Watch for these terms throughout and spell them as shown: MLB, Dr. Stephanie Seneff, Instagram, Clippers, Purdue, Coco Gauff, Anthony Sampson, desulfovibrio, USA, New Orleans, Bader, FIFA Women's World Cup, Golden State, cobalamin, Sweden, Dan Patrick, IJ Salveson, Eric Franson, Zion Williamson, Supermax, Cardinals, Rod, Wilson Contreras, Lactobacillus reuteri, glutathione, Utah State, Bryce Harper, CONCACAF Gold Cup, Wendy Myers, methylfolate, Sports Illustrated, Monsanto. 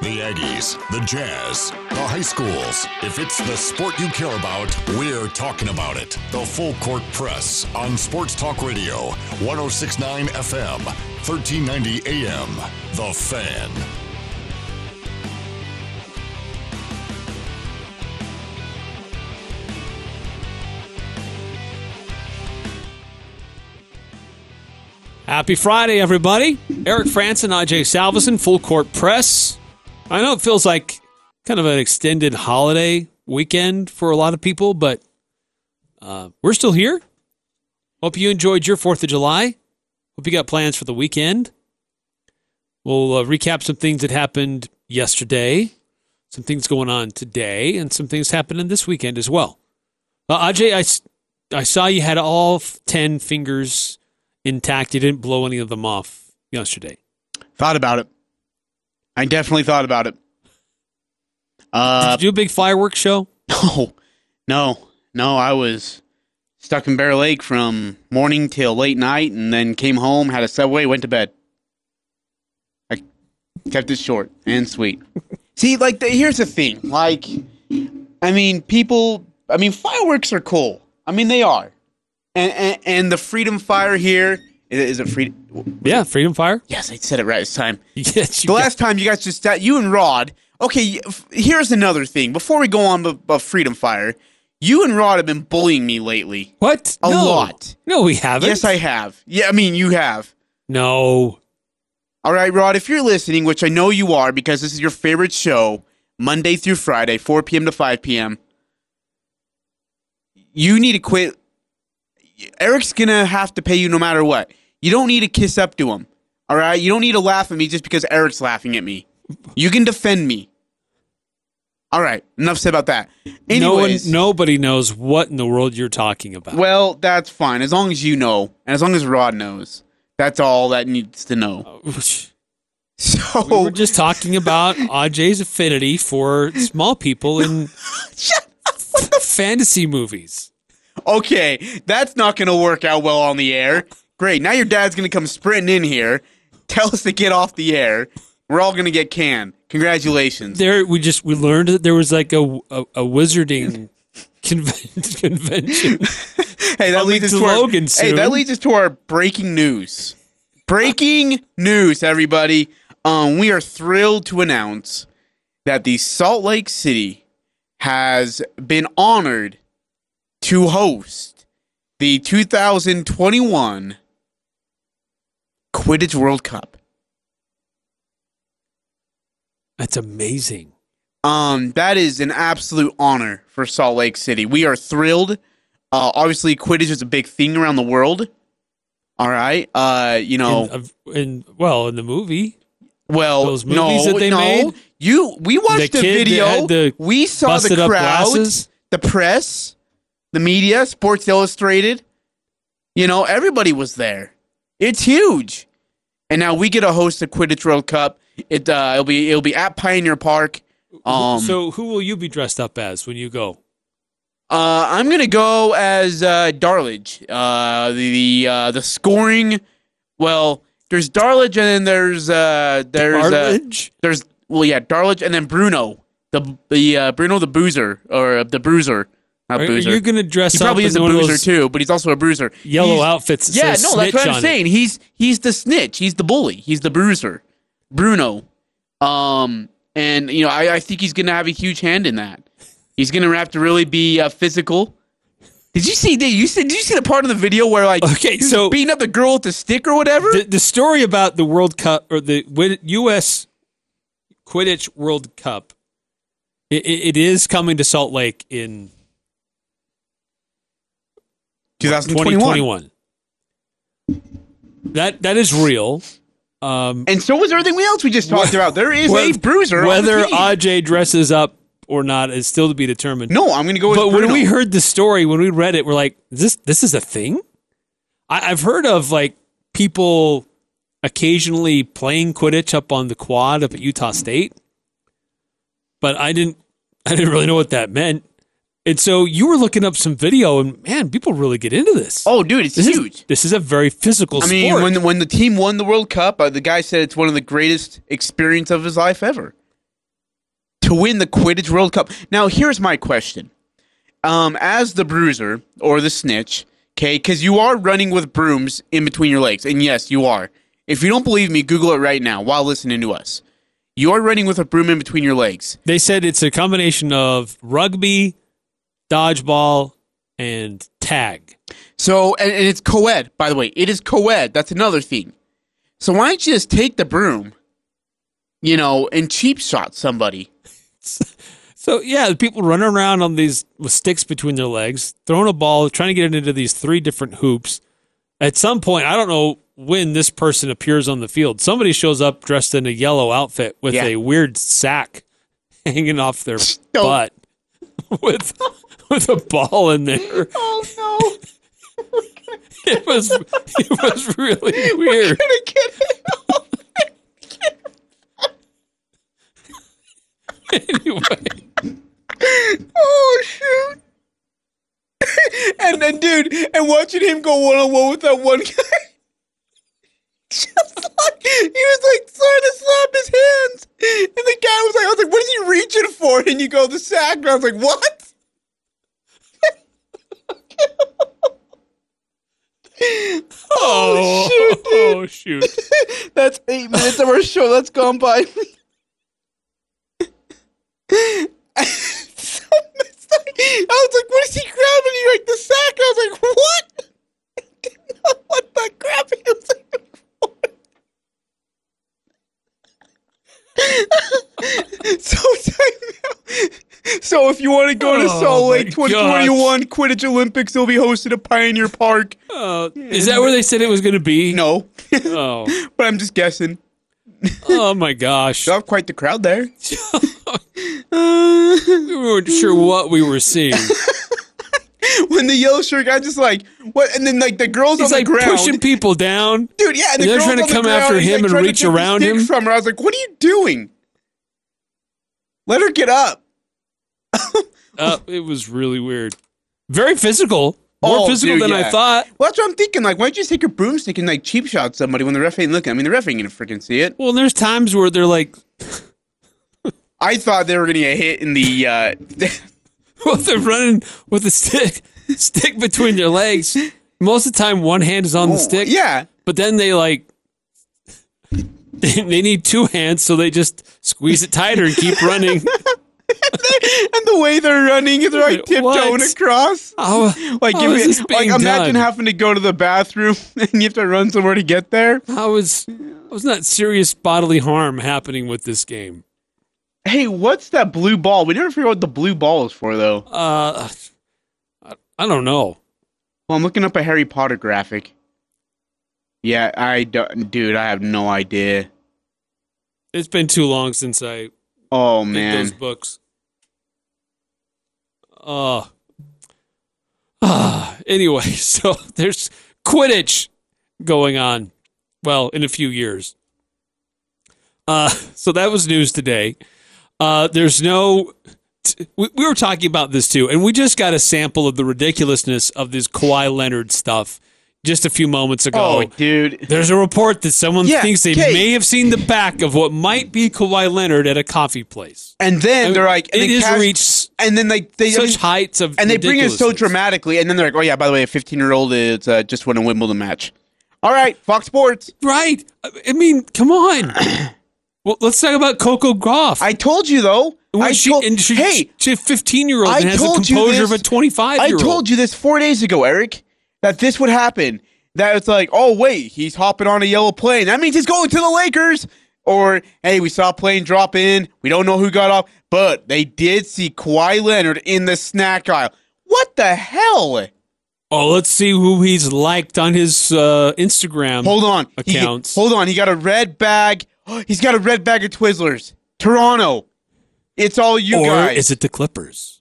The Aggies, the Jazz, the high schools. If it's the sport you care about, we're talking about it. The Full Court Press on Sports Talk Radio, 106.9 FM, 1390 AM. The Fan. Happy Friday, everybody. Eric Franson, IJ Salveson, Full Court Press. I know it feels like kind of an extended holiday weekend for a lot of people, but we're still here. Hope you enjoyed your 4th of July. Hope you got plans for the weekend. We'll recap some things that happened yesterday, some things going on today, and some things happening this weekend as well. Ajay, I saw you had all 10 fingers intact. You didn't blow any of them off yesterday. Thought about it. I definitely thought about it. Did you do a big fireworks show? No. I was stuck in Bear Lake from morning till late night, and then came home, had a Subway, went to bed. I kept it short and sweet. See, like, here's the thing. Like, fireworks are cool. I mean, they are. And the Freedom Fire here... Is it Freedom? Yeah, Freedom Fire. Yes, I said it right this time. Yes, the last time you guys just sat, you and Rod. Okay, here's another thing. Before we go on about Freedom Fire, you and Rod have been bullying me lately. What? A lot. No, we haven't. Yes, I have. Yeah, you have. No. All right, Rod, if you're listening, which I know you are because this is your favorite show, Monday through Friday, 4 p.m. to 5 p.m., you need to quit. Eric's going to have to pay you no matter what. You don't need to kiss up to him, all right? You don't need to laugh at me just because Eric's laughing at me. You can defend me. All right, enough said about that. Anyways, nobody knows what in the world you're talking about. Well, that's fine. As long as you know, and as long as Rod knows, that's all that needs to know. So we were just talking about Ajay's affinity for small people in fantasy movies. Okay, that's not going to work out well on the air. Great. Now your dad's going to come sprinting in here, tell us to get off the air. We're all going to get canned. Congratulations. There, we learned that there was like a wizarding convention. Hey, that leads us to Logan soon. Hey, that leads us to our breaking news. Breaking news, everybody. We are thrilled to announce that the Salt Lake City has been honored to host the 2021 Quidditch World Cup. That's amazing. That is an absolute honor for Salt Lake City. We are thrilled. Obviously, Quidditch is a big thing around the world. All right, in the movie. Well, those movies that they made. We watched the video. We saw the crowds, the press, the media, Sports Illustrated. Everybody was there. It's huge, and now we get to host the Quidditch World Cup. It'll be at Pioneer Park. So who will you be dressed up as when you go? I'm gonna go as Darledge. The scoring. Well, there's Darledge, and then there's Darledge, and then Bruno, Bruno the Boozer, or the Bruiser. You're gonna dress up. He probably is a bruiser too, but he's also a bruiser. Yellow outfits. Yeah, no, that's what I'm saying. He's the snitch. He's the bully. He's the bruiser, Bruno. And I think he's gonna have a huge hand in that. He's gonna have to really be physical. Did you see the part of the video where he was beating up the girl with the stick or whatever? The story about the World Cup or the U.S. Quidditch World Cup. It is coming to Salt Lake in 2021. That is real. And so was everything else we just talked about. There is a bruiser. Whether Ajay dresses up or not is still to be determined. No, I'm going to go with Bruno. But when we heard the story, when we read it, we're like, this is a thing? I've heard of people occasionally playing Quidditch up on the quad up at Utah State. But I didn't really know what that meant. And so you were looking up some video, and man, people really get into this. Oh, dude, it's huge. This is a very physical sport. When the team won the World Cup, the guy said it's one of the greatest experiences of his life ever. to win the Quidditch World Cup. Now, here's my question. As the bruiser or the snitch, okay, because you are running with brooms in between your legs, and yes, you are. If you don't believe me, Google it right now while listening to us. You are running with a broom in between your legs. They said it's a combination of rugby, dodgeball, and tag. So, and it's co-ed, by the way. It is co-ed. That's another thing. So why don't you just take the broom, you know, and cheap shot somebody? So, yeah, people running around on these with sticks between their legs, throwing a ball, trying to get it into these three different hoops. At some point, I don't know when this person appears on the field. Somebody shows up dressed in a yellow outfit with a weird sack hanging off their butt with a ball in there. Oh, no. It was really weird. Anyway. Oh, shoot. And then, dude, and watching him go one-on-one with that one guy. Just like, he was like, sorry, to slap his hands. And the guy was like, I was like, what is he reaching for? And you go, the sack. And I was like, what? Oh, shoot. Dude. That's 8 minutes of our show that's gone by. I was like, what is he grabbing? He like the sack. I was like, what? I didn't know what that grabbing he was looking for. So if you want to go to Salt Lake 2021 Quidditch Olympics, they'll be hosted at Pioneer Park. Is that where they said it was going to be? No. Oh. But I'm just guessing. Oh, my gosh. You'll have quite the crowd there. We weren't sure what we were seeing. When the yellow shirt guy just like, what? And then like the girls he's on the ground. He's like pushing people down. Dude, yeah. And they're trying to come after him and reach around him. From her. I was like, what are you doing? Let her get up. It was really weird. Very physical. More physical than I thought. Well, that's what I'm thinking. Like, why don't you just take your broomstick and like cheap shot somebody when the ref ain't looking? I mean, the ref ain't gonna freaking see it. Well, and there's times where they're like, I thought they were gonna get hit in the. Well, they're running with a stick between their legs. Most of the time, one hand is on the stick. Yeah, but then they like. They need two hands, so they just squeeze it tighter and keep running. And the way they're running, they're like tiptoeing across. Imagine having to go to the bathroom and you have to run somewhere to get there. I was not serious bodily harm happening with this game. Hey, what's that blue ball? We never figure out what the blue ball is for, though. I don't know. Well, I'm looking up a Harry Potter graphic. Yeah, I don't, dude. I have no idea. It's been too long since I. Oh man, did those books. Anyway, so there's Quidditch going on, well, in a few years. So that was news today. There's no... We were talking about this, too, and we just got a sample of the ridiculousness of this Kawhi Leonard stuff just a few moments ago. Oh, dude. There's a report that someone thinks they may have seen the back of what might be Kawhi Leonard at a coffee place. And then they're like... And it is reached and then they such heights of and they bring it so dramatically, and then they're like, oh, yeah, by the way, a 15-year-old is just won a Wimbledon match. All right, Fox Sports. Right. I mean, come on. Well, let's talk about Coco Gauff. I told you, though. She's a 15-year-old and has the composure of a 25-year-old. I told you this 4 days ago, Eric. That this would happen. That it's like, oh, wait, he's hopping on a yellow plane. That means he's going to the Lakers. Or, hey, we saw a plane drop in. We don't know who got off. But they did see Kawhi Leonard in the snack aisle. What the hell? Oh, let's see who he's liked on his Instagram accounts. Hold on. He got a red bag. He's got a red bag of Twizzlers. Toronto. It's all you guys. Or is it the Clippers?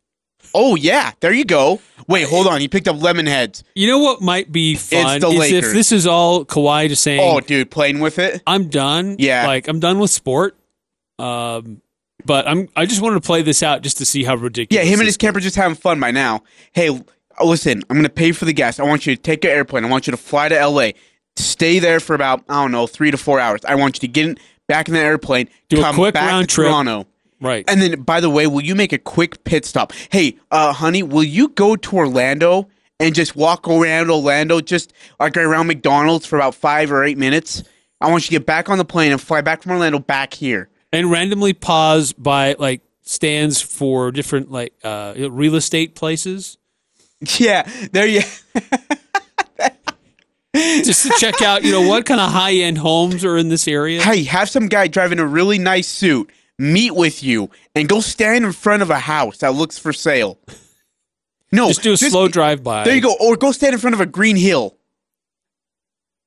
Oh, yeah. There you go. Wait, hold on. He picked up lemon heads. You know what might be fun? It's the Lakers. If this is all Kawhi just saying, oh, dude, playing with it. I'm done. Yeah. Like, I'm done with sport. But I just wanted to play this out just to see how ridiculous. Yeah, him and his camper just having fun by now. Hey, listen, I'm going to pay for the gas. I want you to take an airplane. I want you to fly to L.A., stay there for about, I don't know, 3 to 4 hours. I want you to get back in the airplane, do a quick round trip. Toronto. Right. And then, by the way, will you make a quick pit stop? Hey, honey, will you go to Orlando and just walk around Orlando, just like around McDonald's for about 5 or 8 minutes? I want you to get back on the plane and fly back from Orlando back here. And randomly pause by, like, stands for different, like, real estate places. Yeah, there you just to check out, you know, what kind of high-end homes are in this area. Hey, have some guy driving a really nice suit meet with you and go stand in front of a house that looks for sale. No, just do a slow drive-by. There you go. Or go stand in front of a green hill.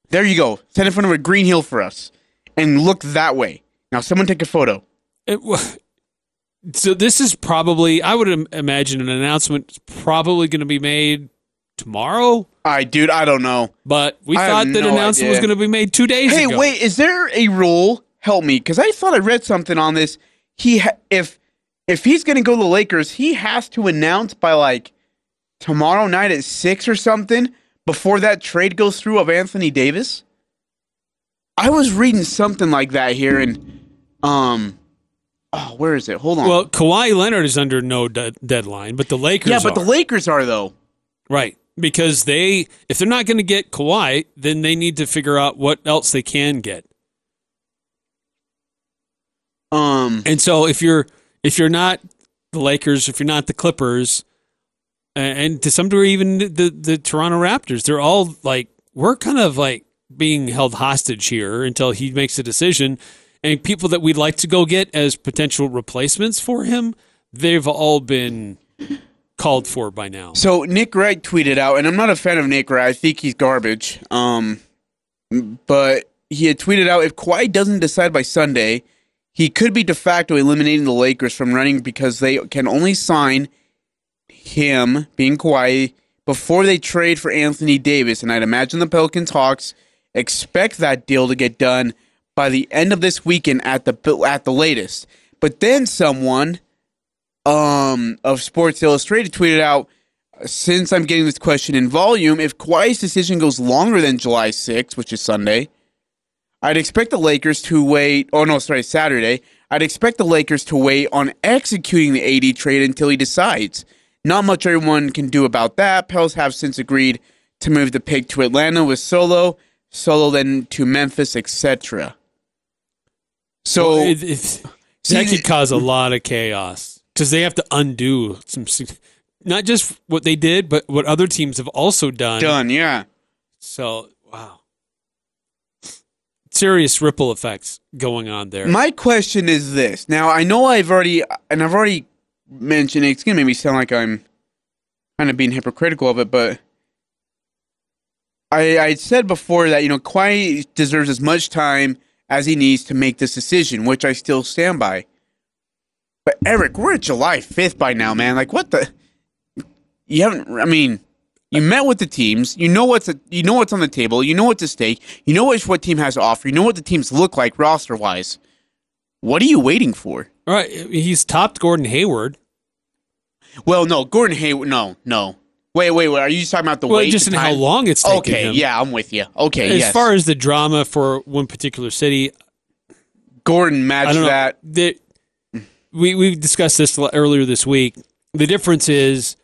There you go. Stand in front of a green hill for us and look that way. Now, someone take a photo. So this is probably, I would imagine an announcement's probably going to be made tomorrow. Dude, I don't know. But we thought that announcement was going to be made 2 days ago. Hey, wait, is there a rule? Help me, because I thought I read something on this. If he's going to go to the Lakers, he has to announce by, like, tomorrow night at 6 or something before that trade goes through of Anthony Davis. I was reading something like that here, and where is it? Hold on. Well, Kawhi Leonard is under no deadline, but the Lakers are. Yeah, but the Lakers are, though. Right, because if they're not going to get Kawhi, then they need to figure out what else they can get. And so if you're not the Lakers, if you're not the Clippers, and to some degree even the Toronto Raptors, they're all like, we're kind of like being held hostage here until he makes a decision. And people that we'd like to go get as potential replacements for him, they've all been called for by now. So Nick Wright tweeted out, and I'm not a fan of Nick Wright. I think he's garbage. But he had tweeted out, if Kawhi doesn't decide by Sunday, he could be de facto eliminating the Lakers from running because they can only sign him, being Kawhi, before they trade for Anthony Davis. And I'd imagine the Pelicans Hawks expect that deal to get done by the end of this weekend at the latest. But then someone of Sports Illustrated tweeted out, since I'm getting this question in volume, if Kawhi's decision goes longer than July 6th, which is Sunday, I'd expect the Lakers to wait. Oh, no, sorry, Saturday. I'd expect the Lakers to wait on executing the AD trade until he decides. Not much everyone can do about that. Pels have since agreed to move the pick to Atlanta with Solo then to Memphis, etc. So that could cause a lot of chaos because they have to undo some, not just what they did, but what other teams have also done. Done, yeah. So, wow. Serious ripple effects going on there. My question is this. Now, I know I've already mentioned it. It's going to make me sound like I'm kind of being hypocritical of it, but I said before that, you know, Kawhi deserves as much time as he needs to make this decision, which I still stand by. But, Eric, we're at July 5th by now, man. Like, what the? You haven't, I mean, you met with the teams. You know what's on the table. You know what's at stake. You know what team has to offer. You know what the teams look like roster-wise. What are you waiting for? All right, he's topped Gordon Hayward. Well, no, Gordon Hayward, no. Wait, are you just talking about the wait? Just in how long it's taking him. Okay, yeah, I'm with you. Okay, as far as the drama for one particular city. Gordon matched that. We discussed this earlier this week. The difference is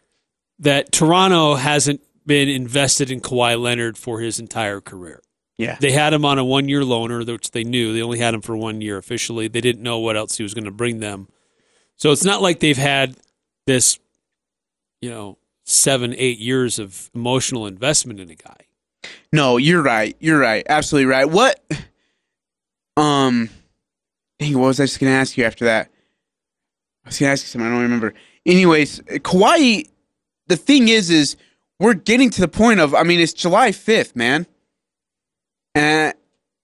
that Toronto hasn't been invested in Kawhi Leonard for his entire career. Yeah. They had him on a one-year loaner, which they knew. They only had him for 1 year officially. They didn't know what else he was going to bring them. So it's not like they've had this, 7-8 years of emotional investment in a guy. No, you're right. Absolutely right. What? Dang, what was I just going to ask you after that? I was going to ask you something. I don't remember. Anyways, Kawhi... The thing is we're getting to the point of, it's July 5th, man. And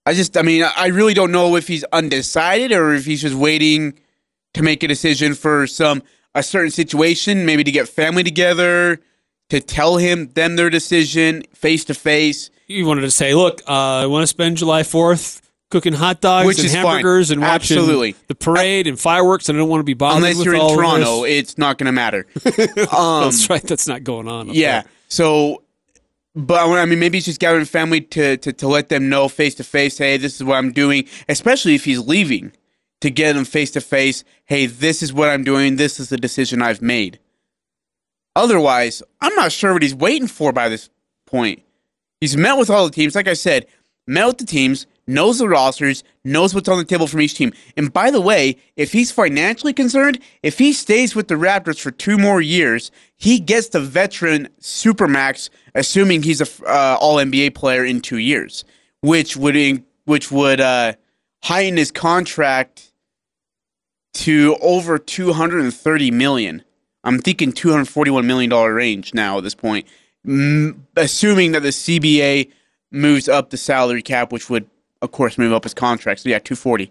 I really don't know if he's undecided or if he's just waiting to make a decision for a certain situation, maybe to get family together, to tell them their decision face-to-face. You wanted to say, look, I want to spend July 4th cooking hot dogs and hamburgers and watching the parade and fireworks, and I don't want to be bothered with all this. Unless you're in Toronto, it's not going to matter. That's right. That's not going on. Yeah. There. So, but maybe it's just gathering family to let them know face to face, hey, this is what I'm doing, especially if he's leaving. to get them face-to-face, hey, this is what I'm doing, this is the decision I've made. Otherwise, I'm not sure what he's waiting for by this point. He's met with all the teams, like I said, met with the teams, knows the rosters, knows what's on the table from each team. And by the way, if he's financially concerned, if he stays with the Raptors for 2 more years, he gets the veteran Supermax, assuming he's an All-NBA player in 2 years, which would heighten his contract to over $230 million. I'm thinking $241 million range now at this point, assuming that the CBA moves up the salary cap, which would, of course, move up his contract. So yeah, $240.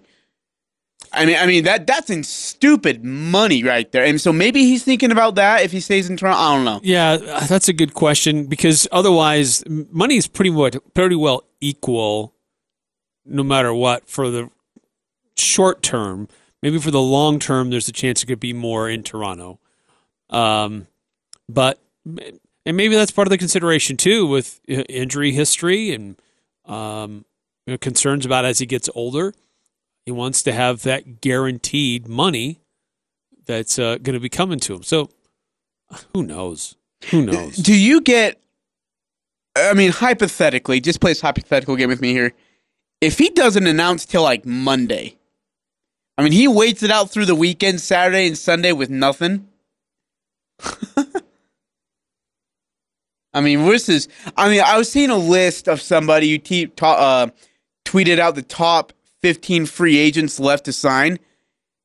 I mean that's in stupid money right there. And so maybe he's thinking about that if he stays in Toronto. I don't know. Yeah, that's a good question, because otherwise, money is pretty well equal, no matter what, for the short term. Maybe for the long term, there's a chance it could be more in Toronto. But maybe that's part of the consideration too, with injury history and concerns about as he gets older. He wants to have that guaranteed money that's going to be coming to him. So who knows? Do you get, hypothetically, just play this hypothetical game with me here. If he doesn't announce till like Monday, he waits it out through the weekend, Saturday and Sunday with nothing. I was seeing a list of somebody who tweeted out the top 15 free agents left to sign.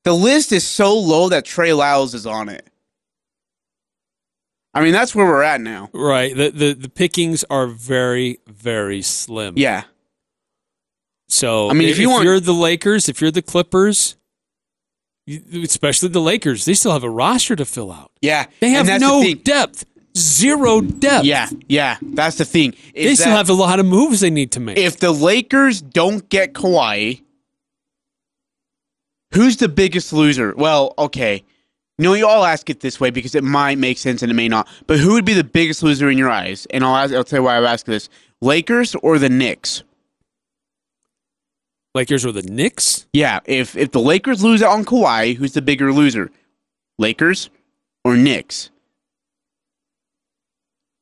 The list is so low that Trey Lyles is on it. That's where we're at now. Right. The pickings are very, very slim. Yeah. So if you're the Lakers, if you're the Clippers, especially the Lakers, they still have a roster to fill out. Yeah. They have no depth. Zero depth. Yeah. That's the thing. They still have a lot of moves they need to make. If the Lakers don't get Kawhi, who's the biggest loser? Well, okay. No, you all ask it this way because it might make sense and it may not. But who would be the biggest loser in your eyes? And I'll tell you why I ask this. Lakers or the Knicks? Lakers or the Knicks? Yeah. If the Lakers lose out on Kawhi, who's the bigger loser? Lakers or Knicks?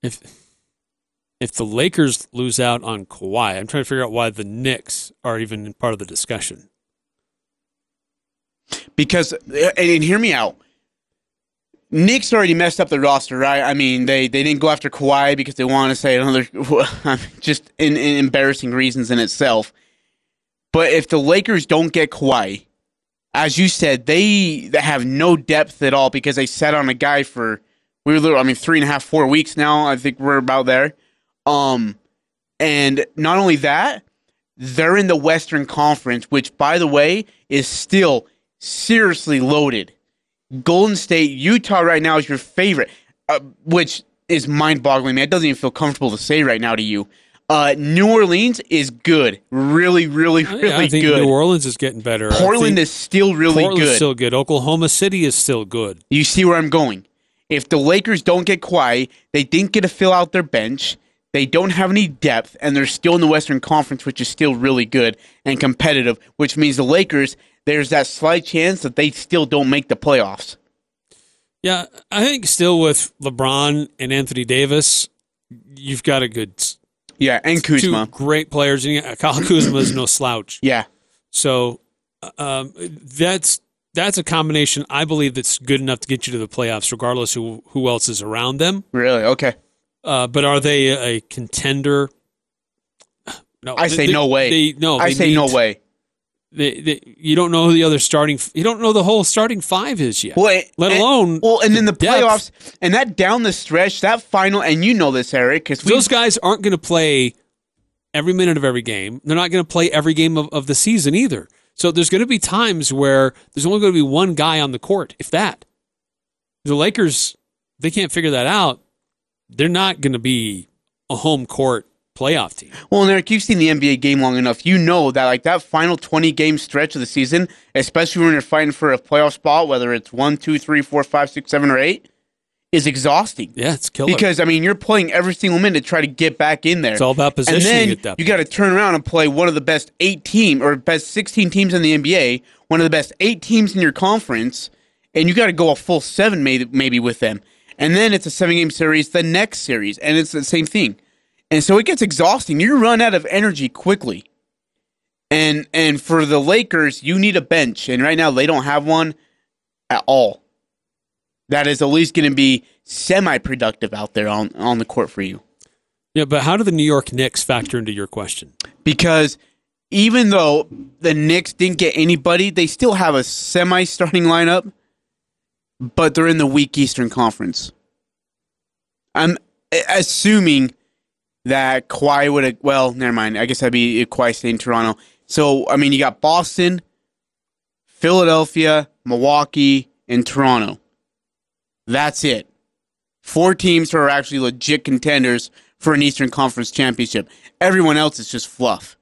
If the Lakers lose out on Kawhi, I'm trying to figure out why the Knicks are even part of the discussion. Because, and hear me out, Knicks already messed up the roster, right? They didn't go after Kawhi because they want to say another, just in embarrassing reasons in itself. But if the Lakers don't get Kawhi, as you said, they have no depth at all because they sat on a guy for 3.5-4 weeks now. I think we're about there. And not only that, they're in the Western Conference, which, by the way, is still seriously loaded. Golden State, Utah right now is your favorite, which is mind-boggling. It doesn't even feel comfortable to say right now to you. New Orleans is good. Really, really, really good. I think good. New Orleans is getting better. Portland is still really good. Portland is still good. Oklahoma City is still good. You see where I'm going. If the Lakers don't get Kawhi, they didn't get to fill out their bench, they don't have any depth, and they're still in the Western Conference, which is still really good and competitive, which means the Lakers, there's that slight chance that they still don't make the playoffs. Yeah, I think still with LeBron and Anthony Davis, you've got a good... Yeah, and Kuzma. Two great players. Kyle Kuzma is no slouch. Yeah. So That's a combination, I believe, that's good enough to get you to the playoffs, regardless who else is around them. Really? Okay. But are they a contender? No. I say no way. You don't know who the other starting. You don't know the whole starting five is yet. Well, let alone the playoffs, and that down the stretch, that final, and you know this, Eric, because those guys aren't going to play every minute of every game. They're not going to play every game of the season either. So there's going to be times where there's only going to be one guy on the court, if that. The Lakers, they can't figure that out. They're not going to be a home court playoff team. Well, and Eric, you've seen the NBA game long enough. You know that that final 20-game stretch of the season, especially when you're fighting for a playoff spot, whether it's 1, 2, 3, 4, 5, 6, 7, or 8, is exhausting. Yeah, it's killer. Because, I mean, you're playing every single minute to try to get back in there. It's all about positioning at that point. You got to turn around and play one of the best 16 teams in the NBA, one of the best 8 teams in your conference, and you got to go a full 7 maybe with them. And then it's a 7-game series, the next series, and it's the same thing. And so it gets exhausting. You run out of energy quickly. And for the Lakers, you need a bench, and right now they don't have one at all. That is at least going to be semi-productive out there on the court for you. Yeah, but how do the New York Knicks factor into your question? Because even though the Knicks didn't get anybody, they still have a semi-starting lineup, but they're in the weak Eastern Conference. I'm assuming that Kawhi would have... Well, never mind. I guess that'd be Kawhi staying in Toronto. So, I mean, you got Boston, Philadelphia, Milwaukee, and Toronto. That's it. 4 teams who are actually legit contenders for an Eastern Conference championship. Everyone else is just fluff.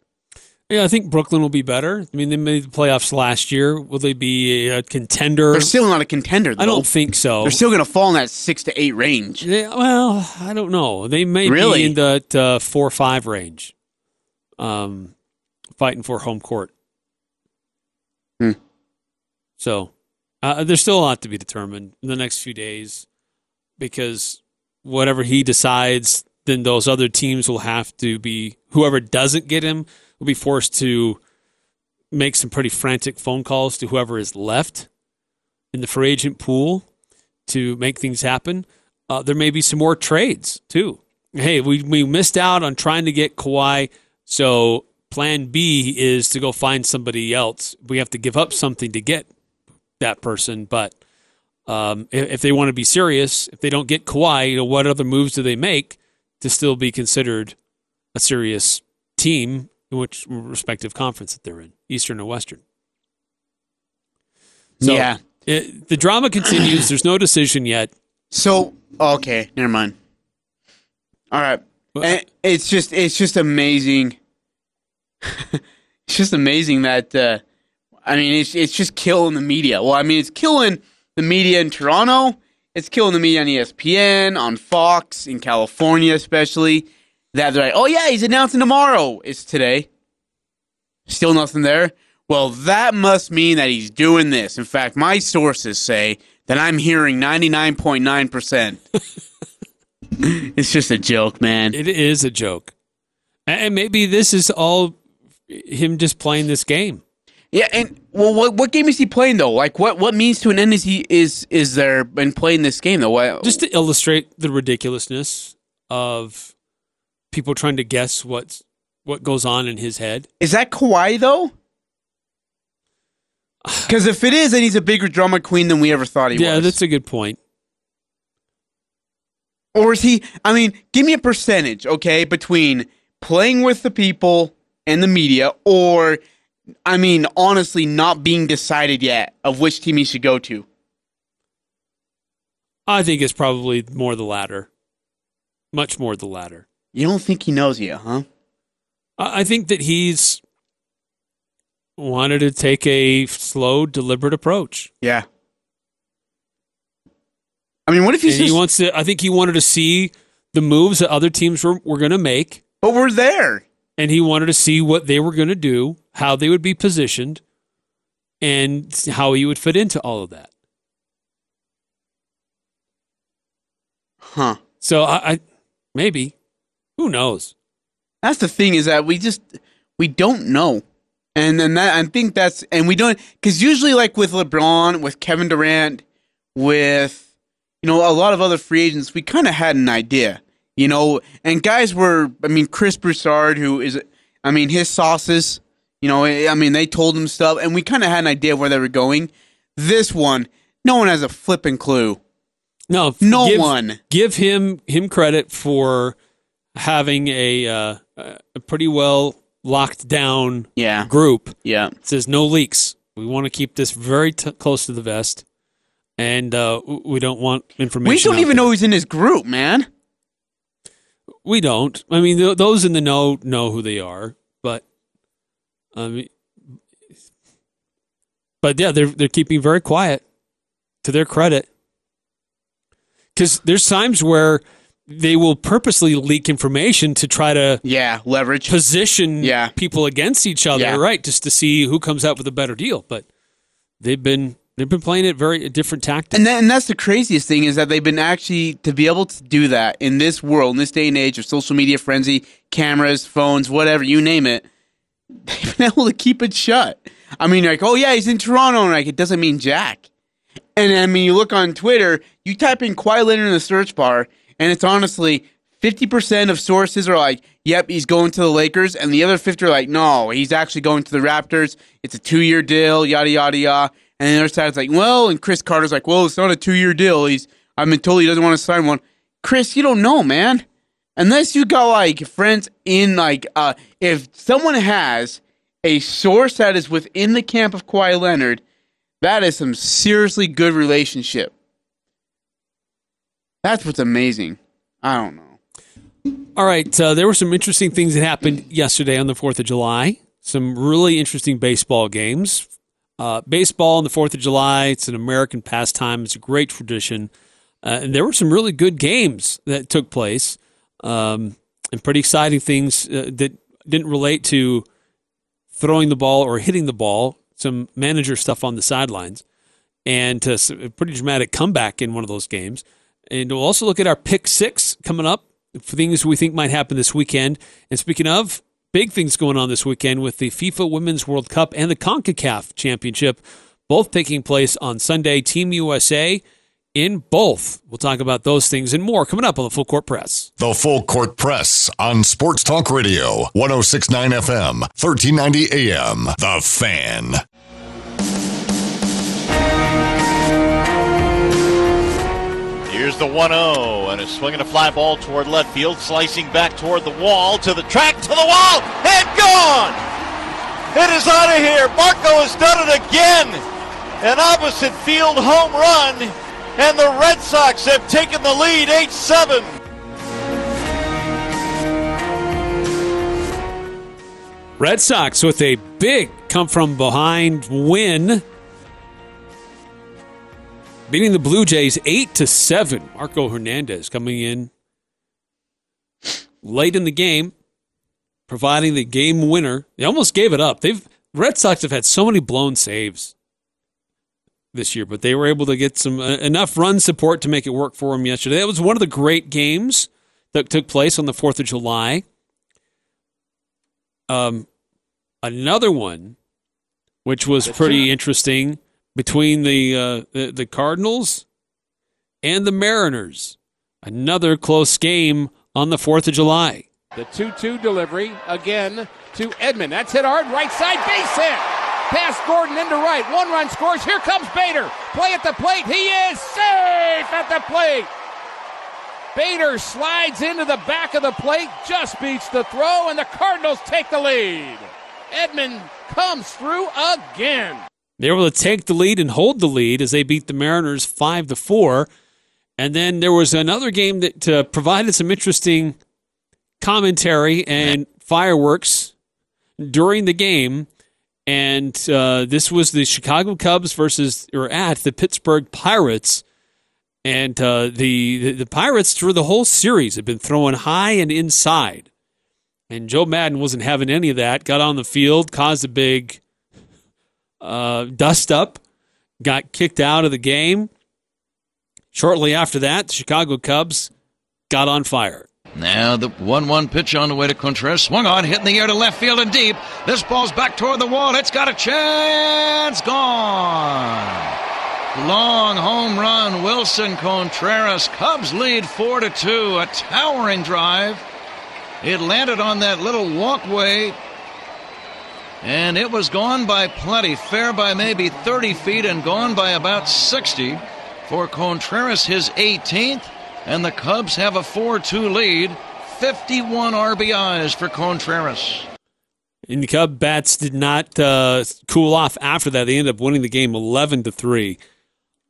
Yeah, I think Brooklyn will be better. I mean, they made the playoffs last year. Will they be a contender? They're still not a contender, though. I don't think so. They're still going to fall in that 6 to 8 range. Yeah, well, I don't know. They may be in the 4 or 5 range, fighting for home court. So... there's still a lot to be determined in the next few days because whatever he decides, then those other teams will have to be, whoever doesn't get him will be forced to make some pretty frantic phone calls to whoever is left in the free agent pool to make things happen. There may be some more trades too. Hey, we missed out on trying to get Kawhi, so plan B is to go find somebody else. We have to give up something to get that person, but if they want to be serious, if they don't get Kawhi, you know, what other moves do they make to still be considered a serious team in which respective conference that they're in, Eastern or Western? So yeah. The drama continues. There's no decision yet. So, okay, never mind. All right. Well, it's just amazing. It's just amazing that... I mean, it's just killing the media. Well, I mean, it's killing the media in Toronto. It's killing the media on ESPN, on Fox, in California especially. That they're like, oh, yeah, he's announcing tomorrow. It's today. Still nothing there. Well, that must mean that he's doing this. In fact, my sources say that I'm hearing 99.9%. It's just a joke, man. It is a joke. And maybe this is all him just playing this game. Yeah, and well, what game is he playing though? Like, what means to an end is there in playing this game though? Why? Just to illustrate the ridiculousness of people trying to guess what goes on in his head. Is that Kawhi though? Because if it is, then he's a bigger drama queen than we ever thought he was. Yeah, that's a good point. Or is he? I mean, give me a percentage, okay, between playing with the people and the media, or. I mean, honestly, not being decided yet of which team he should go to. I think it's probably more the latter. Much more the latter. You don't think he knows yet, huh? I think that he's wanted to take a slow, deliberate approach. Yeah. I mean, what if he's just... he wants to? I think he wanted to see the moves that other teams were going to make. But we're there. And he wanted to see what they were going to do, how they would be positioned, and how he would fit into all of that. Huh. So I maybe, who knows? That's the thing is that we don't know. And then that, I think that's, and we don't, because usually like with LeBron, with Kevin Durant, with, you know, a lot of other free agents, we kind of had an idea. You know, and guys were, I mean, Chris Broussard, who is, I mean, his sauces, you know, I mean, they told him stuff, and we kind of had an idea of where they were going. This one, no one has a flipping clue. No one. Give him credit for having a pretty well locked down group. Yeah. It says no leaks. We want to keep this very close to the vest, and we don't want information. We don't even know who's in his group, man. We don't. I mean, those in the know who they are, but I mean, but yeah, they're keeping very quiet. To their credit, Because there's times where they will purposely leak information to try to leverage position people against each other, right? Just to see who comes out with a better deal. But they've been playing it very different tactics. And that's the craziest thing is that they've been actually, to be able to do that in this world, in this day and age of social media frenzy, cameras, phones, whatever, you name it, they've been able to keep it shut. I mean, like, oh yeah, he's in Toronto, and like, it doesn't mean jack. And I mean, you look on Twitter, you type in Kawhi Leonard in the search bar, and it's honestly 50% of sources are like, yep, he's going to the Lakers, and the other 50 are like, no, he's actually going to the Raptors. It's a 2-year deal, yada, yada, yada. And the other side's like, well, and Chris Carter's like, well, it's not a 2-year deal. I've been told he doesn't want to sign one. Chris, you don't know, man. Unless you got, like, friends in, like, if someone has a source that is within the camp of Kawhi Leonard, that is some seriously good relationship. That's what's amazing. I don't know. All right, there were some interesting things that happened yesterday on the 4th of July. Some really interesting baseball games. Baseball on the 4th of July, it's an American pastime. It's a great tradition. And there were some really good games that took place, and pretty exciting things that didn't relate to throwing the ball or hitting the ball, some manager stuff on the sidelines, and a pretty dramatic comeback in one of those games. And we'll also look at our pick six coming up, for things we think might happen this weekend. And speaking of, big things going on this weekend with the FIFA Women's World Cup and the CONCACAF Championship, both taking place on Sunday. Team USA in both. We'll talk about those things and more coming up on the Full Court Press. The Full Court Press on Sports Talk Radio, 106.9 FM, 1390 AM. The Fan. Here's the 1-0, and it's swinging a fly ball toward left field, slicing back toward the wall, to the track, to the wall, and gone! It is out of here. Marco has done it again. An opposite field home run, and the Red Sox have taken the lead 8-7. Red Sox with a big come-from-behind win, beating the Blue Jays 8-7. Marco Hernandez coming in late in the game, providing the game winner. They almost gave it up. Red Sox have had so many blown saves this year, but they were able to get some enough run support to make it work for them yesterday. That was one of the great games that took place on the 4th of July. Another one, which was pretty interesting, between the Cardinals and the Mariners. Another close game on the 4th of July. The 2-2 delivery again to Edman. That's hit hard, right side, base hit. Past Gordon into right. One run scores. Here comes Bader. Play at the plate. He is safe at the plate. Bader slides into the back of the plate, just beats the throw, and the Cardinals take the lead. Edman comes through again. They were able to take the lead and hold the lead as they beat the Mariners 5-4. And then there was another game that provided some interesting commentary and fireworks during the game. And this was the Chicago Cubs at the Pittsburgh Pirates. And the Pirates, through the whole series, have been throwing high and inside. And Joe Madden wasn't having any of that. Got on the field, caused a big dust up, got kicked out of the game. Shortly after that, the Chicago Cubs got on fire. Now the 1-1 pitch on the way to Contreras. Swung on, hit in the air to left field and deep. This ball's back toward the wall. It's got a chance. Gone. Long home run, Wilson Contreras. Cubs lead 4-2. A towering drive. It landed on that little walkway, and it was gone by plenty. Fair by maybe 30 feet and gone by about 60 for Contreras, his 18th. And the Cubs have a 4-2 lead. 51 RBIs for Contreras. And the Cub bats did not cool off after that. They ended up winning the game 11-3.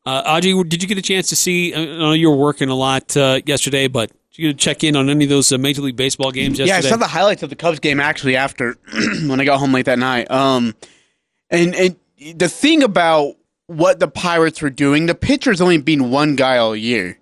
Ajay, did you get a chance to see? I know you were working a lot yesterday, but did you check in on any of those Major League Baseball games yesterday? Yeah, I saw the highlights of the Cubs game actually after when I got home late that night. And the thing about what the Pirates were doing, the pitcher's only been one guy all year.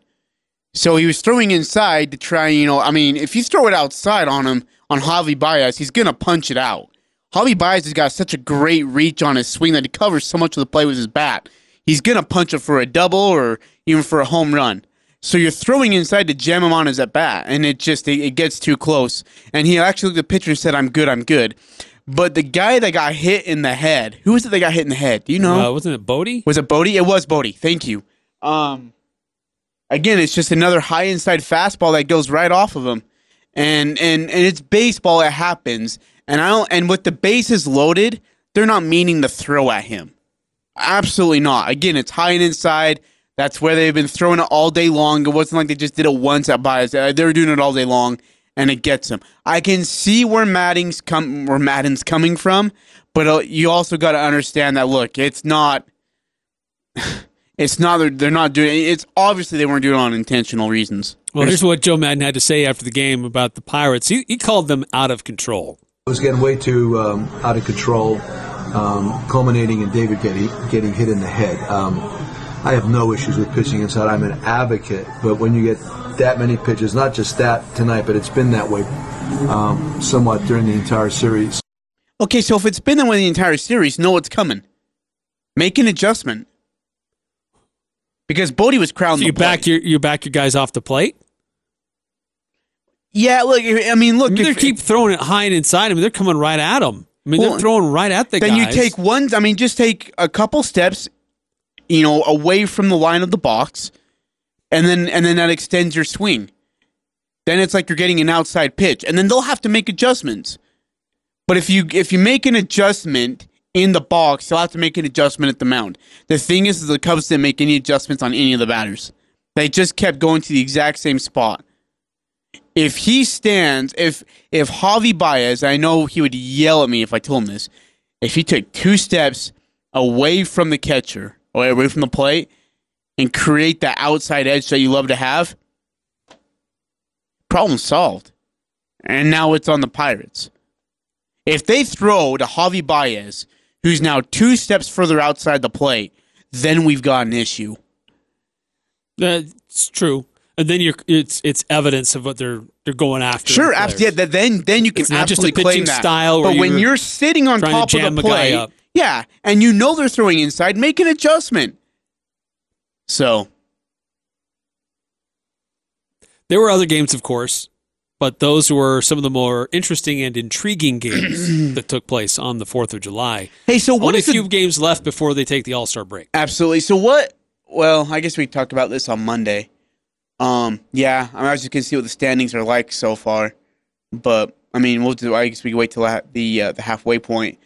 So he was throwing inside to try, you know, I mean, if you throw it outside on him, on Javi Baez, he's going to punch it out. Javi Baez has got such a great reach on his swing that he covers so much of the play with his bat. He's going to punch it for a double or even for a home run. So you're throwing inside to jam him on his at-bat, and it just it gets too close. And he actually looked at the pitcher and said, I'm good. But the guy that got hit in the head, who was it that got hit in the head? Do you know? Wasn't it Bodie? Was it Bodie? It was Bodie. Thank you. Again, it's just another high inside fastball that goes right off of him. And it's baseball. It happens. And with the bases loaded, they're not meaning to throw at him. Absolutely not. Again, it's high and inside. That's where they've been throwing it all day long. It wasn't like they just did it once at Baez. They were doing it all day long, and it gets him. I can see where Madden's coming from, but you also got to understand that, look, they're not doing it. It's obviously they weren't doing it on intentional reasons. Well, here's what Joe Madden had to say after the game about the Pirates. He called them out of control. It was getting way too out of control, culminating in David getting hit in the head. I have no issues with pitching inside. I'm an advocate, but when you get that many pitches, not just that tonight, but it's been that way somewhat during the entire series. Okay, so if it's been that way the entire series, know what's coming. Make an adjustment. Because Bodie was crowding the plate. You back your guys off the plate? Yeah, look, they keep throwing it high and inside. They're coming right at him. They're throwing right at the guys. Then you take one. Just take a couple steps, away from the line of the box, and then that extends your swing. Then it's like you're getting an outside pitch, and then they'll have to make adjustments. But if you make an adjustment in the box, they'll have to make an adjustment at the mound. The thing is, the Cubs didn't make any adjustments on any of the batters. They just kept going to the exact same spot. If he stands, if Javi Baez, I know he would yell at me if I told him this, if he took two steps away from the catcher, or away from the plate, and create that outside edge that you love to have, problem solved. And now it's on the Pirates. If they throw to Javi Baez, who's now two steps further outside the plate, then we've got an issue. That's true. And then it's evidence of what they're going after. Sure, absolutely. Yeah, then you can absolutely claim that. But when you're sitting on top of the plate, yeah, and they're throwing inside, make an adjustment. So there were other games, of course, but those were some of the more interesting and intriguing games that took place on the 4th of July. Hey, so what? Only a few games left before they take the All-Star break. Absolutely. So what? Well, I guess we talked about this on Monday. Yeah, I was just gonna see what the standings are like so far, but I guess we can wait till the halfway point.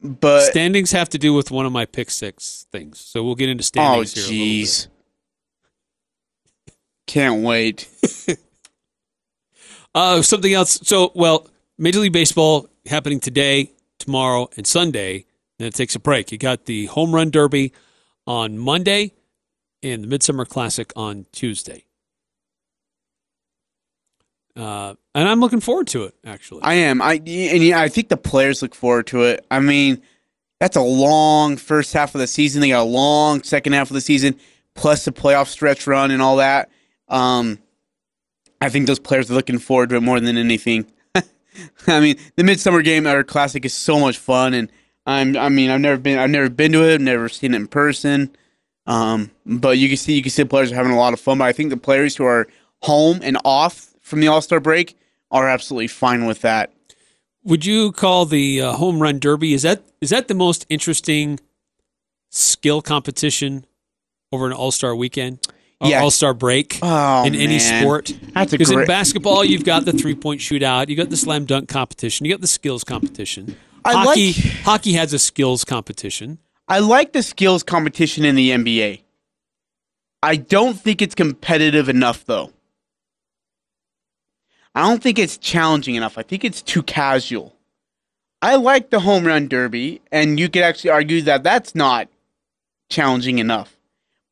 But standings have to do with one of my pick six things, so we'll get into standings here. Oh, jeez, can't wait. Something else. So, Major League Baseball happening today, tomorrow, and Sunday. Then it takes a break. You got the Home Run Derby on Monday. And the Midsummer Classic on Tuesday. And I'm looking forward to it, actually. I am. I think the players look forward to it. That's a long first half of the season. They got a long second half of the season, plus the playoff stretch run and all that. I think those players are looking forward to it more than anything. The Midsummer Game or Classic is so much fun, and I've never been to it. I've never seen it in person. But you can see players are having a lot of fun. But I think the players who are home and off from the All-Star break are absolutely fine with that. Would you call the Home Run Derby, is that the most interesting skill competition over an All-Star weekend? Yeah. All-Star break in any sport? Because in basketball, you've got the three-point shootout. You got the slam dunk competition. You got the skills competition. Hockey has a skills competition. I like the skills competition in the NBA. I don't think it's competitive enough, though. I don't think it's challenging enough. I think it's too casual. I like the Home Run Derby, and you could actually argue that that's not challenging enough.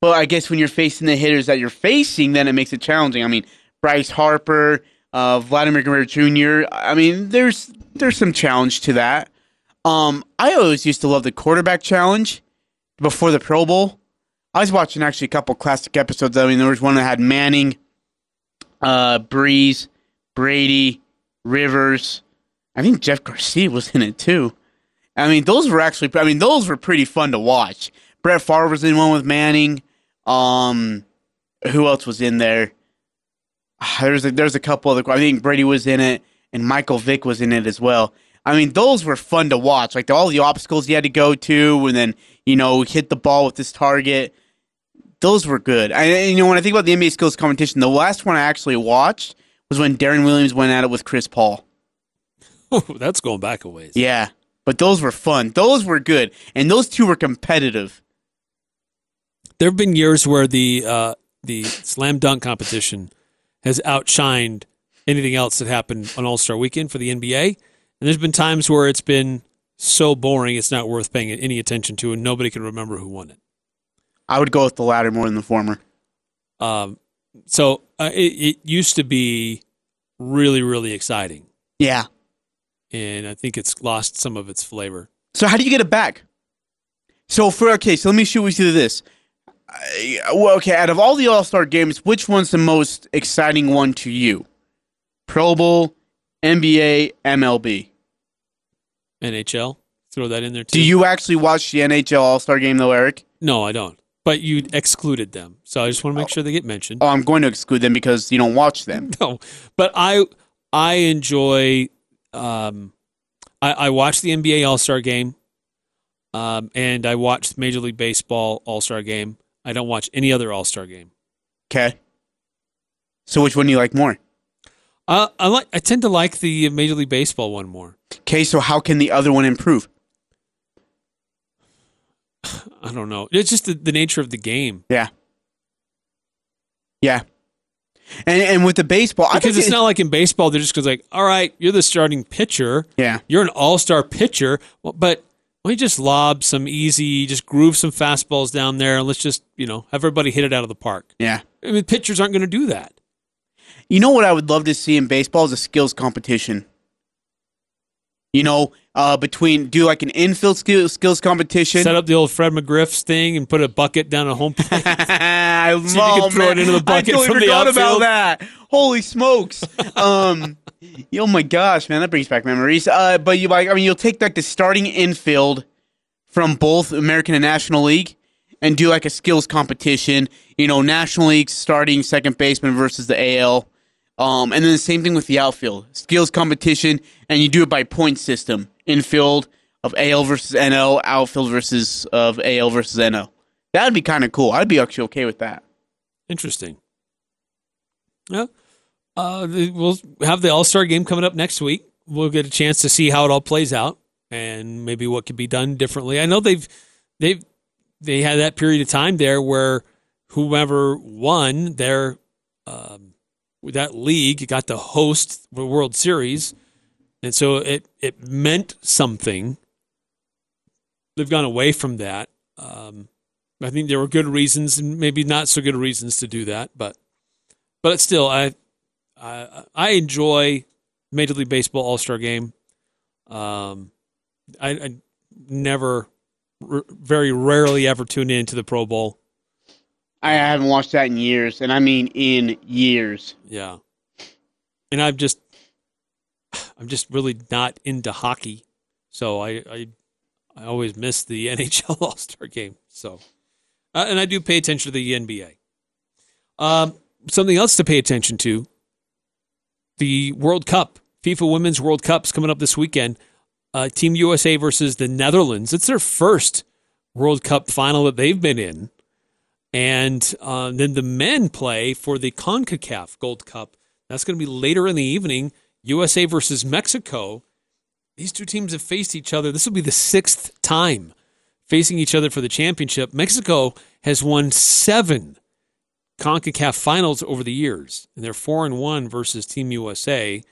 But I guess when you're facing the hitters that you're facing, then it makes it challenging. Bryce Harper, Vladimir Guerrero Jr. There's some challenge to that. I always used to love the quarterback challenge before the Pro Bowl. I was watching actually a couple classic episodes. I mean, there was one that had Manning, Breeze, Brady, Rivers. I think Jeff Garcia was in it too. I mean, those were actually, I mean, those were pretty fun to watch. Brett Favre was in one with Manning. Who else was in there? There's a couple other. I think Brady was in it, and Michael Vick was in it as well. I mean, those were fun to watch. Like all the obstacles he had to go to, and then hit the ball with his target. Those were good. And when I think about the NBA skills competition, the last one I actually watched was when Darren Williams went at it with Chris Paul. Oh, that's going back a ways. Yeah, but those were fun. Those were good, and those two were competitive. There have been years where the slam dunk competition has outshined anything else that happened on All-Star Weekend for the NBA. And there's been times where it's been so boring it's not worth paying any attention to, and nobody can remember who won it. I would go with the latter more than the former. It used to be really, really exciting. Yeah. And I think it's lost some of its flavor. So how do you get it back? So let me shoot with you this. Out of all the All-Star games, which one's the most exciting one to you? Pro Bowl, NBA, MLB. NHL? Throw that in there, too. Do you actually watch the NHL All-Star game, though, Eric? No, I don't. But you excluded them, so I just want to make sure they get mentioned. Oh, I'm going to exclude them because you don't watch them. No, but I enjoy... I watch the NBA All-Star game, and I watch Major League Baseball All-Star game. I don't watch any other All-Star game. Okay. So which one do you like more? I tend to like the Major League Baseball one more. Okay, so how can the other one improve? I don't know. It's just the nature of the game. Yeah. Yeah. And with the baseball... Because it's not like in baseball, they're just because like, all right, you're the starting pitcher. Yeah. You're an all-star pitcher, but... We just lob some easy, just groove some fastballs down there, and let's just, have everybody hit it out of the park. Yeah. I mean, pitchers aren't going to do that. You know what I would love to see in baseball is a skills competition. Do like an infield skills competition. Set up the old Fred McGriff's thing and put a bucket down at home plate. Throw it into the bucket from the outfield. I totally forgot about that. Holy smokes. Oh my gosh, man, that brings back memories. You'll take like the starting infield from both American and National League and do like a skills competition. National League starting second baseman versus the AL. And then the same thing with the outfield. Skills competition, and you do it by point system. Infield of AL versus NL, outfield versus of AL versus NL. That would be kind of cool. I'd be actually okay with that. Interesting. Yeah. We'll have the All-Star game coming up next week. We'll get a chance to see how it all plays out and maybe what could be done differently. I know they had that period of time there where whoever won their that league got to host the World Series, and so it meant something. They've gone away from that. I think there were good reasons and maybe not so good reasons to do that, but still, I enjoy Major League Baseball All-Star Game. I never, very rarely ever tune in to the Pro Bowl. I haven't watched that in years, and I mean in years. Yeah, and I'm just really not into hockey, so I always miss the NHL All-Star Game. So, and I do pay attention to the NBA. Something else to pay attention to: the World Cup, FIFA Women's World Cup's coming up this weekend. Team USA versus the Netherlands. It's their first World Cup final that they've been in. And then the men play for the CONCACAF Gold Cup. That's going to be later in the evening, USA versus Mexico. These two teams have faced each other. This will be the sixth time facing each other for the championship. Mexico has won 7 CONCACAF finals over the years, and they're 4-1 versus Team USA.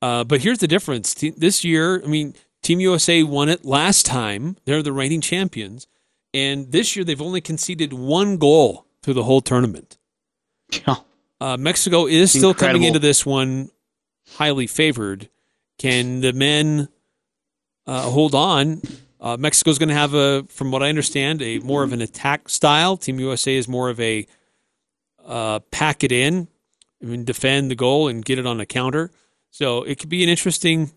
But here's the difference. This year, Team USA won it last time. They're the reigning champions. And this year, they've only conceded 1 goal through the whole tournament. Yeah. Mexico is still coming into this one highly favored. Can the men hold on Mexico's going to have, from what I understand, a more of an attack style. Team USA is more of a pack it in, I mean, defend the goal and get it on a counter. So it could be an interesting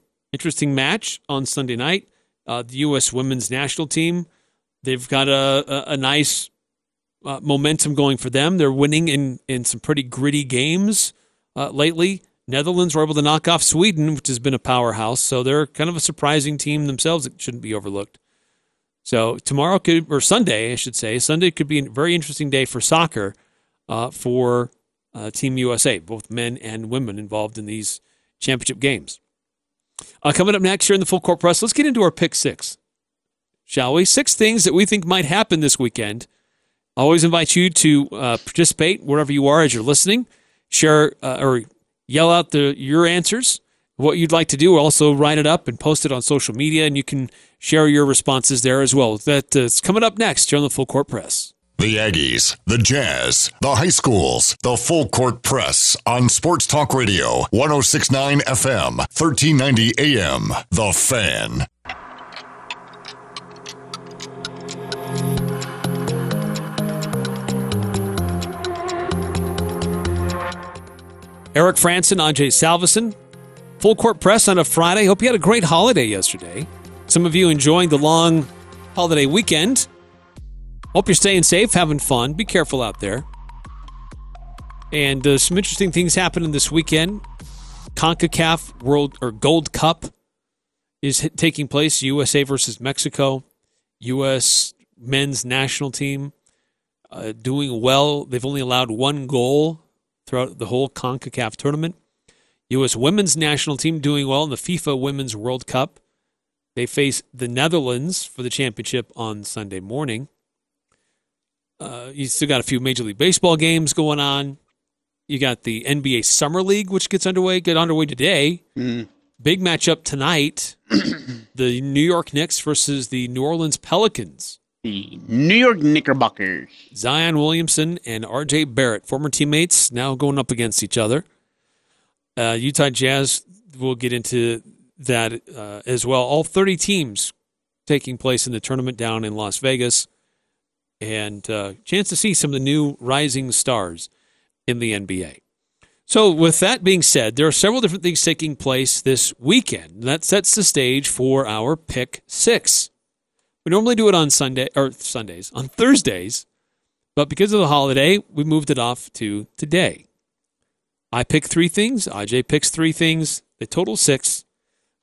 match on Sunday night. The U.S. women's national team, they've got a nice momentum going for them. They're winning in some pretty gritty games lately. Netherlands were able to knock off Sweden, which has been a powerhouse. So they're kind of a surprising team themselves that shouldn't be overlooked. So tomorrow could, or Sunday, I should say, Sunday could be a very interesting day for soccer for Team USA, both men and women involved in these championship games. Coming up next here in the Full Court Press, let's get into our Pick 6, shall we? 6 things that we think might happen this weekend. I always invite you to participate wherever you are as you're listening. Share or yell out your answers, what you'd like to do. Also write it up and post it on social media, and you can share your responses there as well. That's coming up next here on the Full Court Press. The Aggies, the Jazz, the high schools, the Full Court Press on Sports Talk Radio, 106.9 FM, 1390 AM, The Fan. Eric Franson, IJ Salveson, Full Court Press on a Friday. Hope you had a great holiday yesterday. Some of you enjoying the long holiday weekend. Hope you're staying safe, having fun. Be careful out there. And some interesting things happening this weekend. CONCACAF Gold Cup is taking place. USA versus Mexico. U.S. men's national team doing well. They've only allowed 1 goal throughout the whole CONCACAF tournament. U.S. women's national team doing well in the FIFA Women's World Cup. They face the Netherlands for the championship on Sunday morning. You still got a few Major League Baseball games going on. You got the NBA Summer League, which gets underway today. Big matchup tonight. The New York Knicks versus the New Orleans Pelicans. The New York Knickerbockers. Zion Williamson and R.J. Barrett, former teammates, now going up against each other. Utah Jazz, we'll get into that as well. All 30 teams taking place in the tournament down in Las Vegas. And chance to see some of the new rising stars in the NBA. So with that being said, there are several different things taking place this weekend. That sets the stage for our Pick 6. We normally do it on Thursdays, but because of the holiday, we moved it off to today. I pick 3 things. IJ picks 3 things. The total 6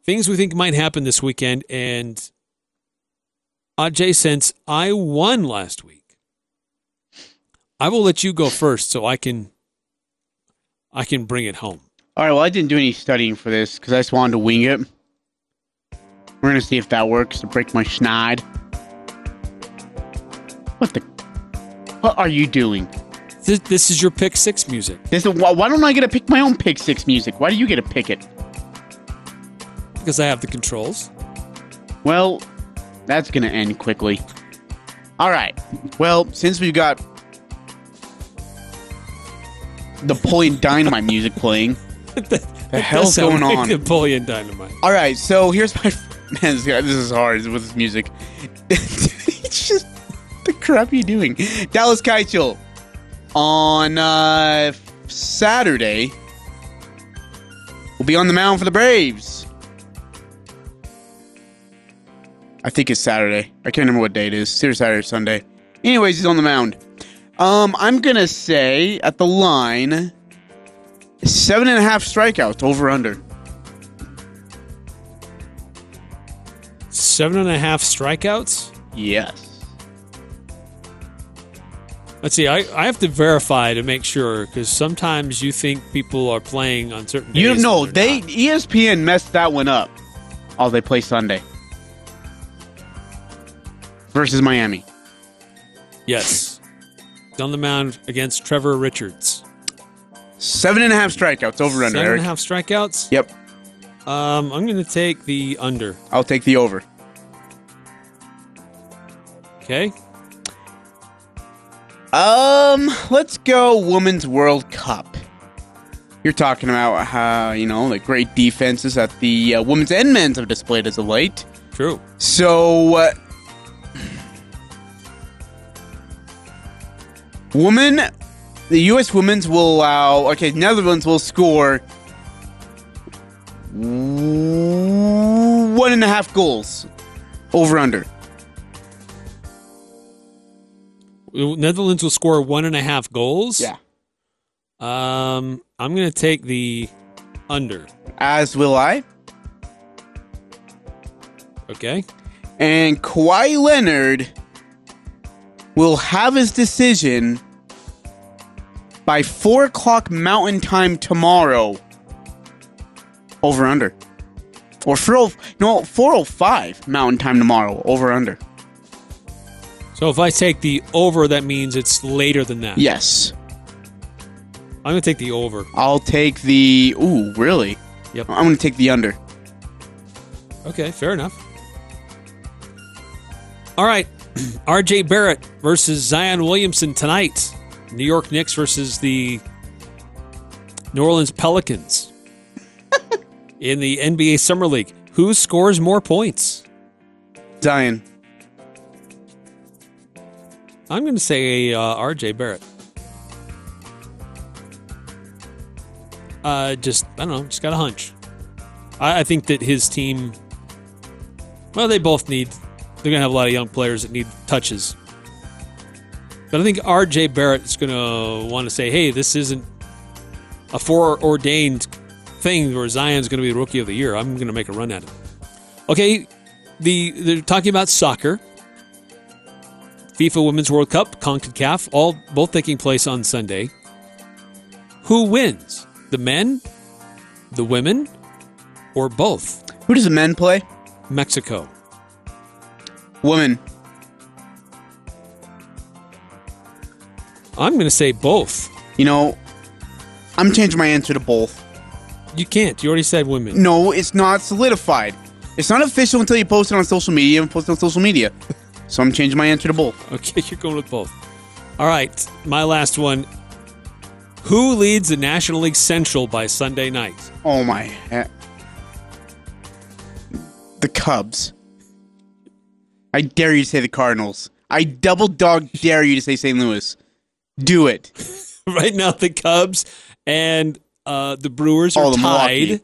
things we think might happen this weekend. And Ajay, since I won last week, I will let you go first so I can bring it home. All right, well, I didn't do any studying for this because I just wanted to wing it. We're going to see if that works to break my schneid. What are you doing? This is your Pick 6 music. Why don't I get to pick my own Pick 6 music? Why do you get to pick it? Because I have the controls. Well, that's going to end quickly. All right. Well, since we've got Napoleon Dynamite music playing, the hell's going on? Napoleon Dynamite. All right. So here's my... Man, this is hard with this music. It's just... The crap you doing? Dallas Keuchel on Saturday will be on the mound for the Braves. I think it's Saturday. I can't remember what day it is. It's either Saturday or Sunday. Anyways, he's on the mound. I'm going to say at the line, 7.5 strikeouts, over under. 7.5 strikeouts? Yes. Let's see. I have to verify to make sure, because sometimes you think people are playing on certain days. You know, ESPN messed that one up. Oh, they play Sunday. Versus Miami. Yes. On the mound against Trevor Richards. 7.5 strikeouts, over under. 7.5 strikeouts? Yep. I'm going to take the under. I'll take the over. Okay. Let's go Women's World Cup. You're talking about how, the great defenses that the women's and men's have displayed as of late. True. So, the U.S. women's will allow, Netherlands will score 1.5 goals over under. Netherlands will score 1.5 goals? Yeah. I'm going to take the under. As will I. Okay. And Kawhi Leonard will have his decision by 4 o'clock Mountain Time tomorrow. Over under. Or 4:05 Mountain Time tomorrow. Over under. So if I take the over, that means it's later than that. Yes. I'm going to take the over. I'll take the... Ooh, really? Yep. I'm going to take the under. Okay, fair enough. All right. R.J. Barrett versus Zion Williamson tonight. New York Knicks versus the New Orleans Pelicans in the NBA Summer League. Who scores more points? Zion. I'm going to say R.J. Barrett. Just got a hunch. I think that his team, they're going to have a lot of young players that need touches. But I think R.J. Barrett is going to want to say, hey, this isn't a foreordained thing where Zion's going to be the Rookie of the Year. I'm going to make a run at it. Okay, they're talking about soccer. FIFA Women's World Cup, CONCACAF, both taking place on Sunday. Who wins? The men, the women, or both? Who does the men play? Mexico. Women. I'm going to say both. I'm changing my answer to both. You can't. You already said women. No, it's not solidified. It's not official until you post it on social media. So I'm changing my answer to both. Okay, you're going with both. All right, my last one. Who leads the National League Central by Sunday night? Oh, my heck. The Cubs. I dare you to say the Cardinals. I double dog dare you to say St. Louis. Do it. Right now, the Cubs and the Brewers are tied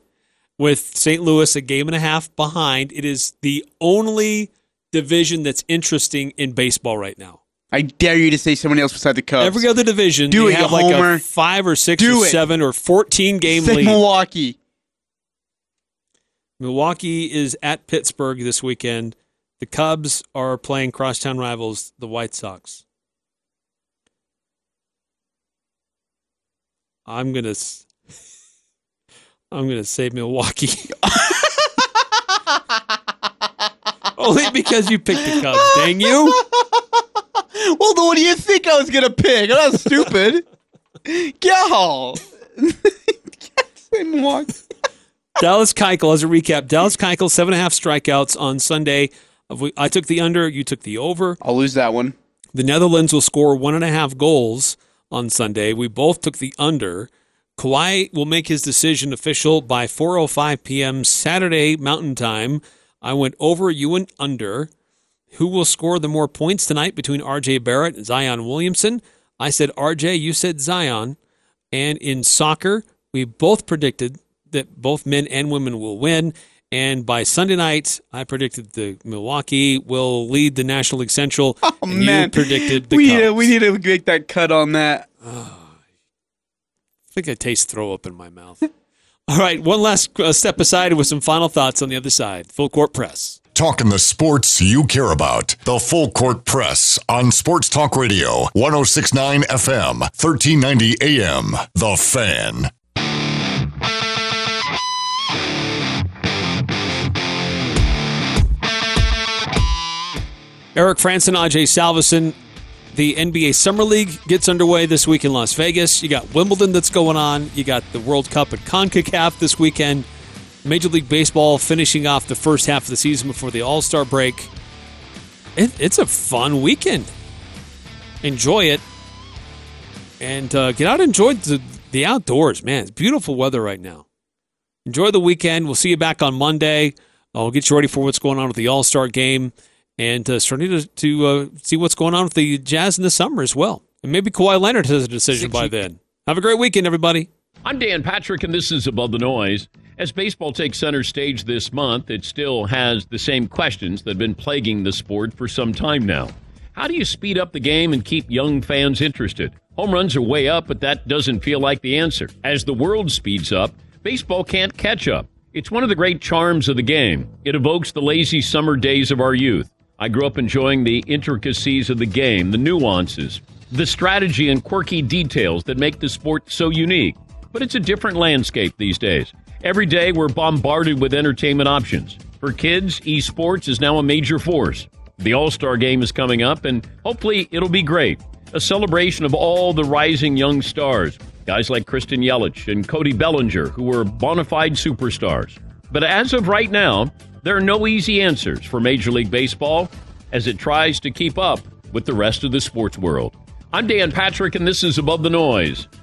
with St. Louis, a game and a half behind. It is the only division that's interesting in baseball right now. I dare you to say someone else beside the Cubs. Every other division, you have like a 5 or 6 or 7 or 14 game lead. Milwaukee. Milwaukee is at Pittsburgh this weekend. The Cubs are playing crosstown rivals, the White Sox. I'm gonna say Milwaukee. Only because you picked the Cubs, dang you. Well, what do you think I was going to pick? I'm not stupid. Dallas Keuchel, as a recap, 7.5 strikeouts on Sunday. I took the under, you took the over. I'll lose that one. The Netherlands will score 1.5 goals on Sunday. We both took the under. Kawhi will make his decision official by 4:05 p.m. Saturday Mountain Time. I went over, you went under. Who will score the more points tonight between R.J. Barrett and Zion Williamson? I said R.J., you said Zion. And in soccer, we both predicted that both men and women will win. And by Sunday night, I predicted the Milwaukee will lead the National League Central. Oh, man. You predicted the Cubs. We need to make that cut on that. Oh, I think I taste throw up in my mouth. All right, one last step aside with some final thoughts on the other side. Full Court Press. Talking the sports you care about. The Full Court Press on Sports Talk Radio, 106.9 FM, 1390 AM. The Fan. Eric Franson, IJ Salveson. The NBA Summer League gets underway this week in Las Vegas. You got Wimbledon that's going on. You got the World Cup at CONCACAF this weekend. Major League Baseball finishing off the first half of the season before the All-Star break. It's a fun weekend. Enjoy it. And get out and enjoy the outdoors, man. It's beautiful weather right now. Enjoy the weekend. We'll see you back on Monday. We'll get you ready for what's going on with the All-Star game and starting to see what's going on with the Jazz in the summer as well. And maybe Kawhi Leonard has a decision by then. Have a great weekend, everybody. I'm Dan Patrick, and this is Above the Noise. As baseball takes center stage this month, it still has the same questions that have been plaguing the sport for some time now. How do you speed up the game and keep young fans interested? Home runs are way up, but that doesn't feel like the answer. As the world speeds up, baseball can't catch up. It's one of the great charms of the game. It evokes the lazy summer days of our youth. I grew up enjoying the intricacies of the game, the nuances, the strategy and quirky details that make the sport so unique. But it's a different landscape these days. Every day, we're bombarded with entertainment options. For kids, esports is now a major force. The All-Star Game is coming up, and hopefully it'll be great. A celebration of all the rising young stars. Guys like Christian Yelich and Cody Bellinger, who were bona fide superstars. But as of right now, there are no easy answers for Major League Baseball as it tries to keep up with the rest of the sports world. I'm Dan Patrick, and this is Above the Noise.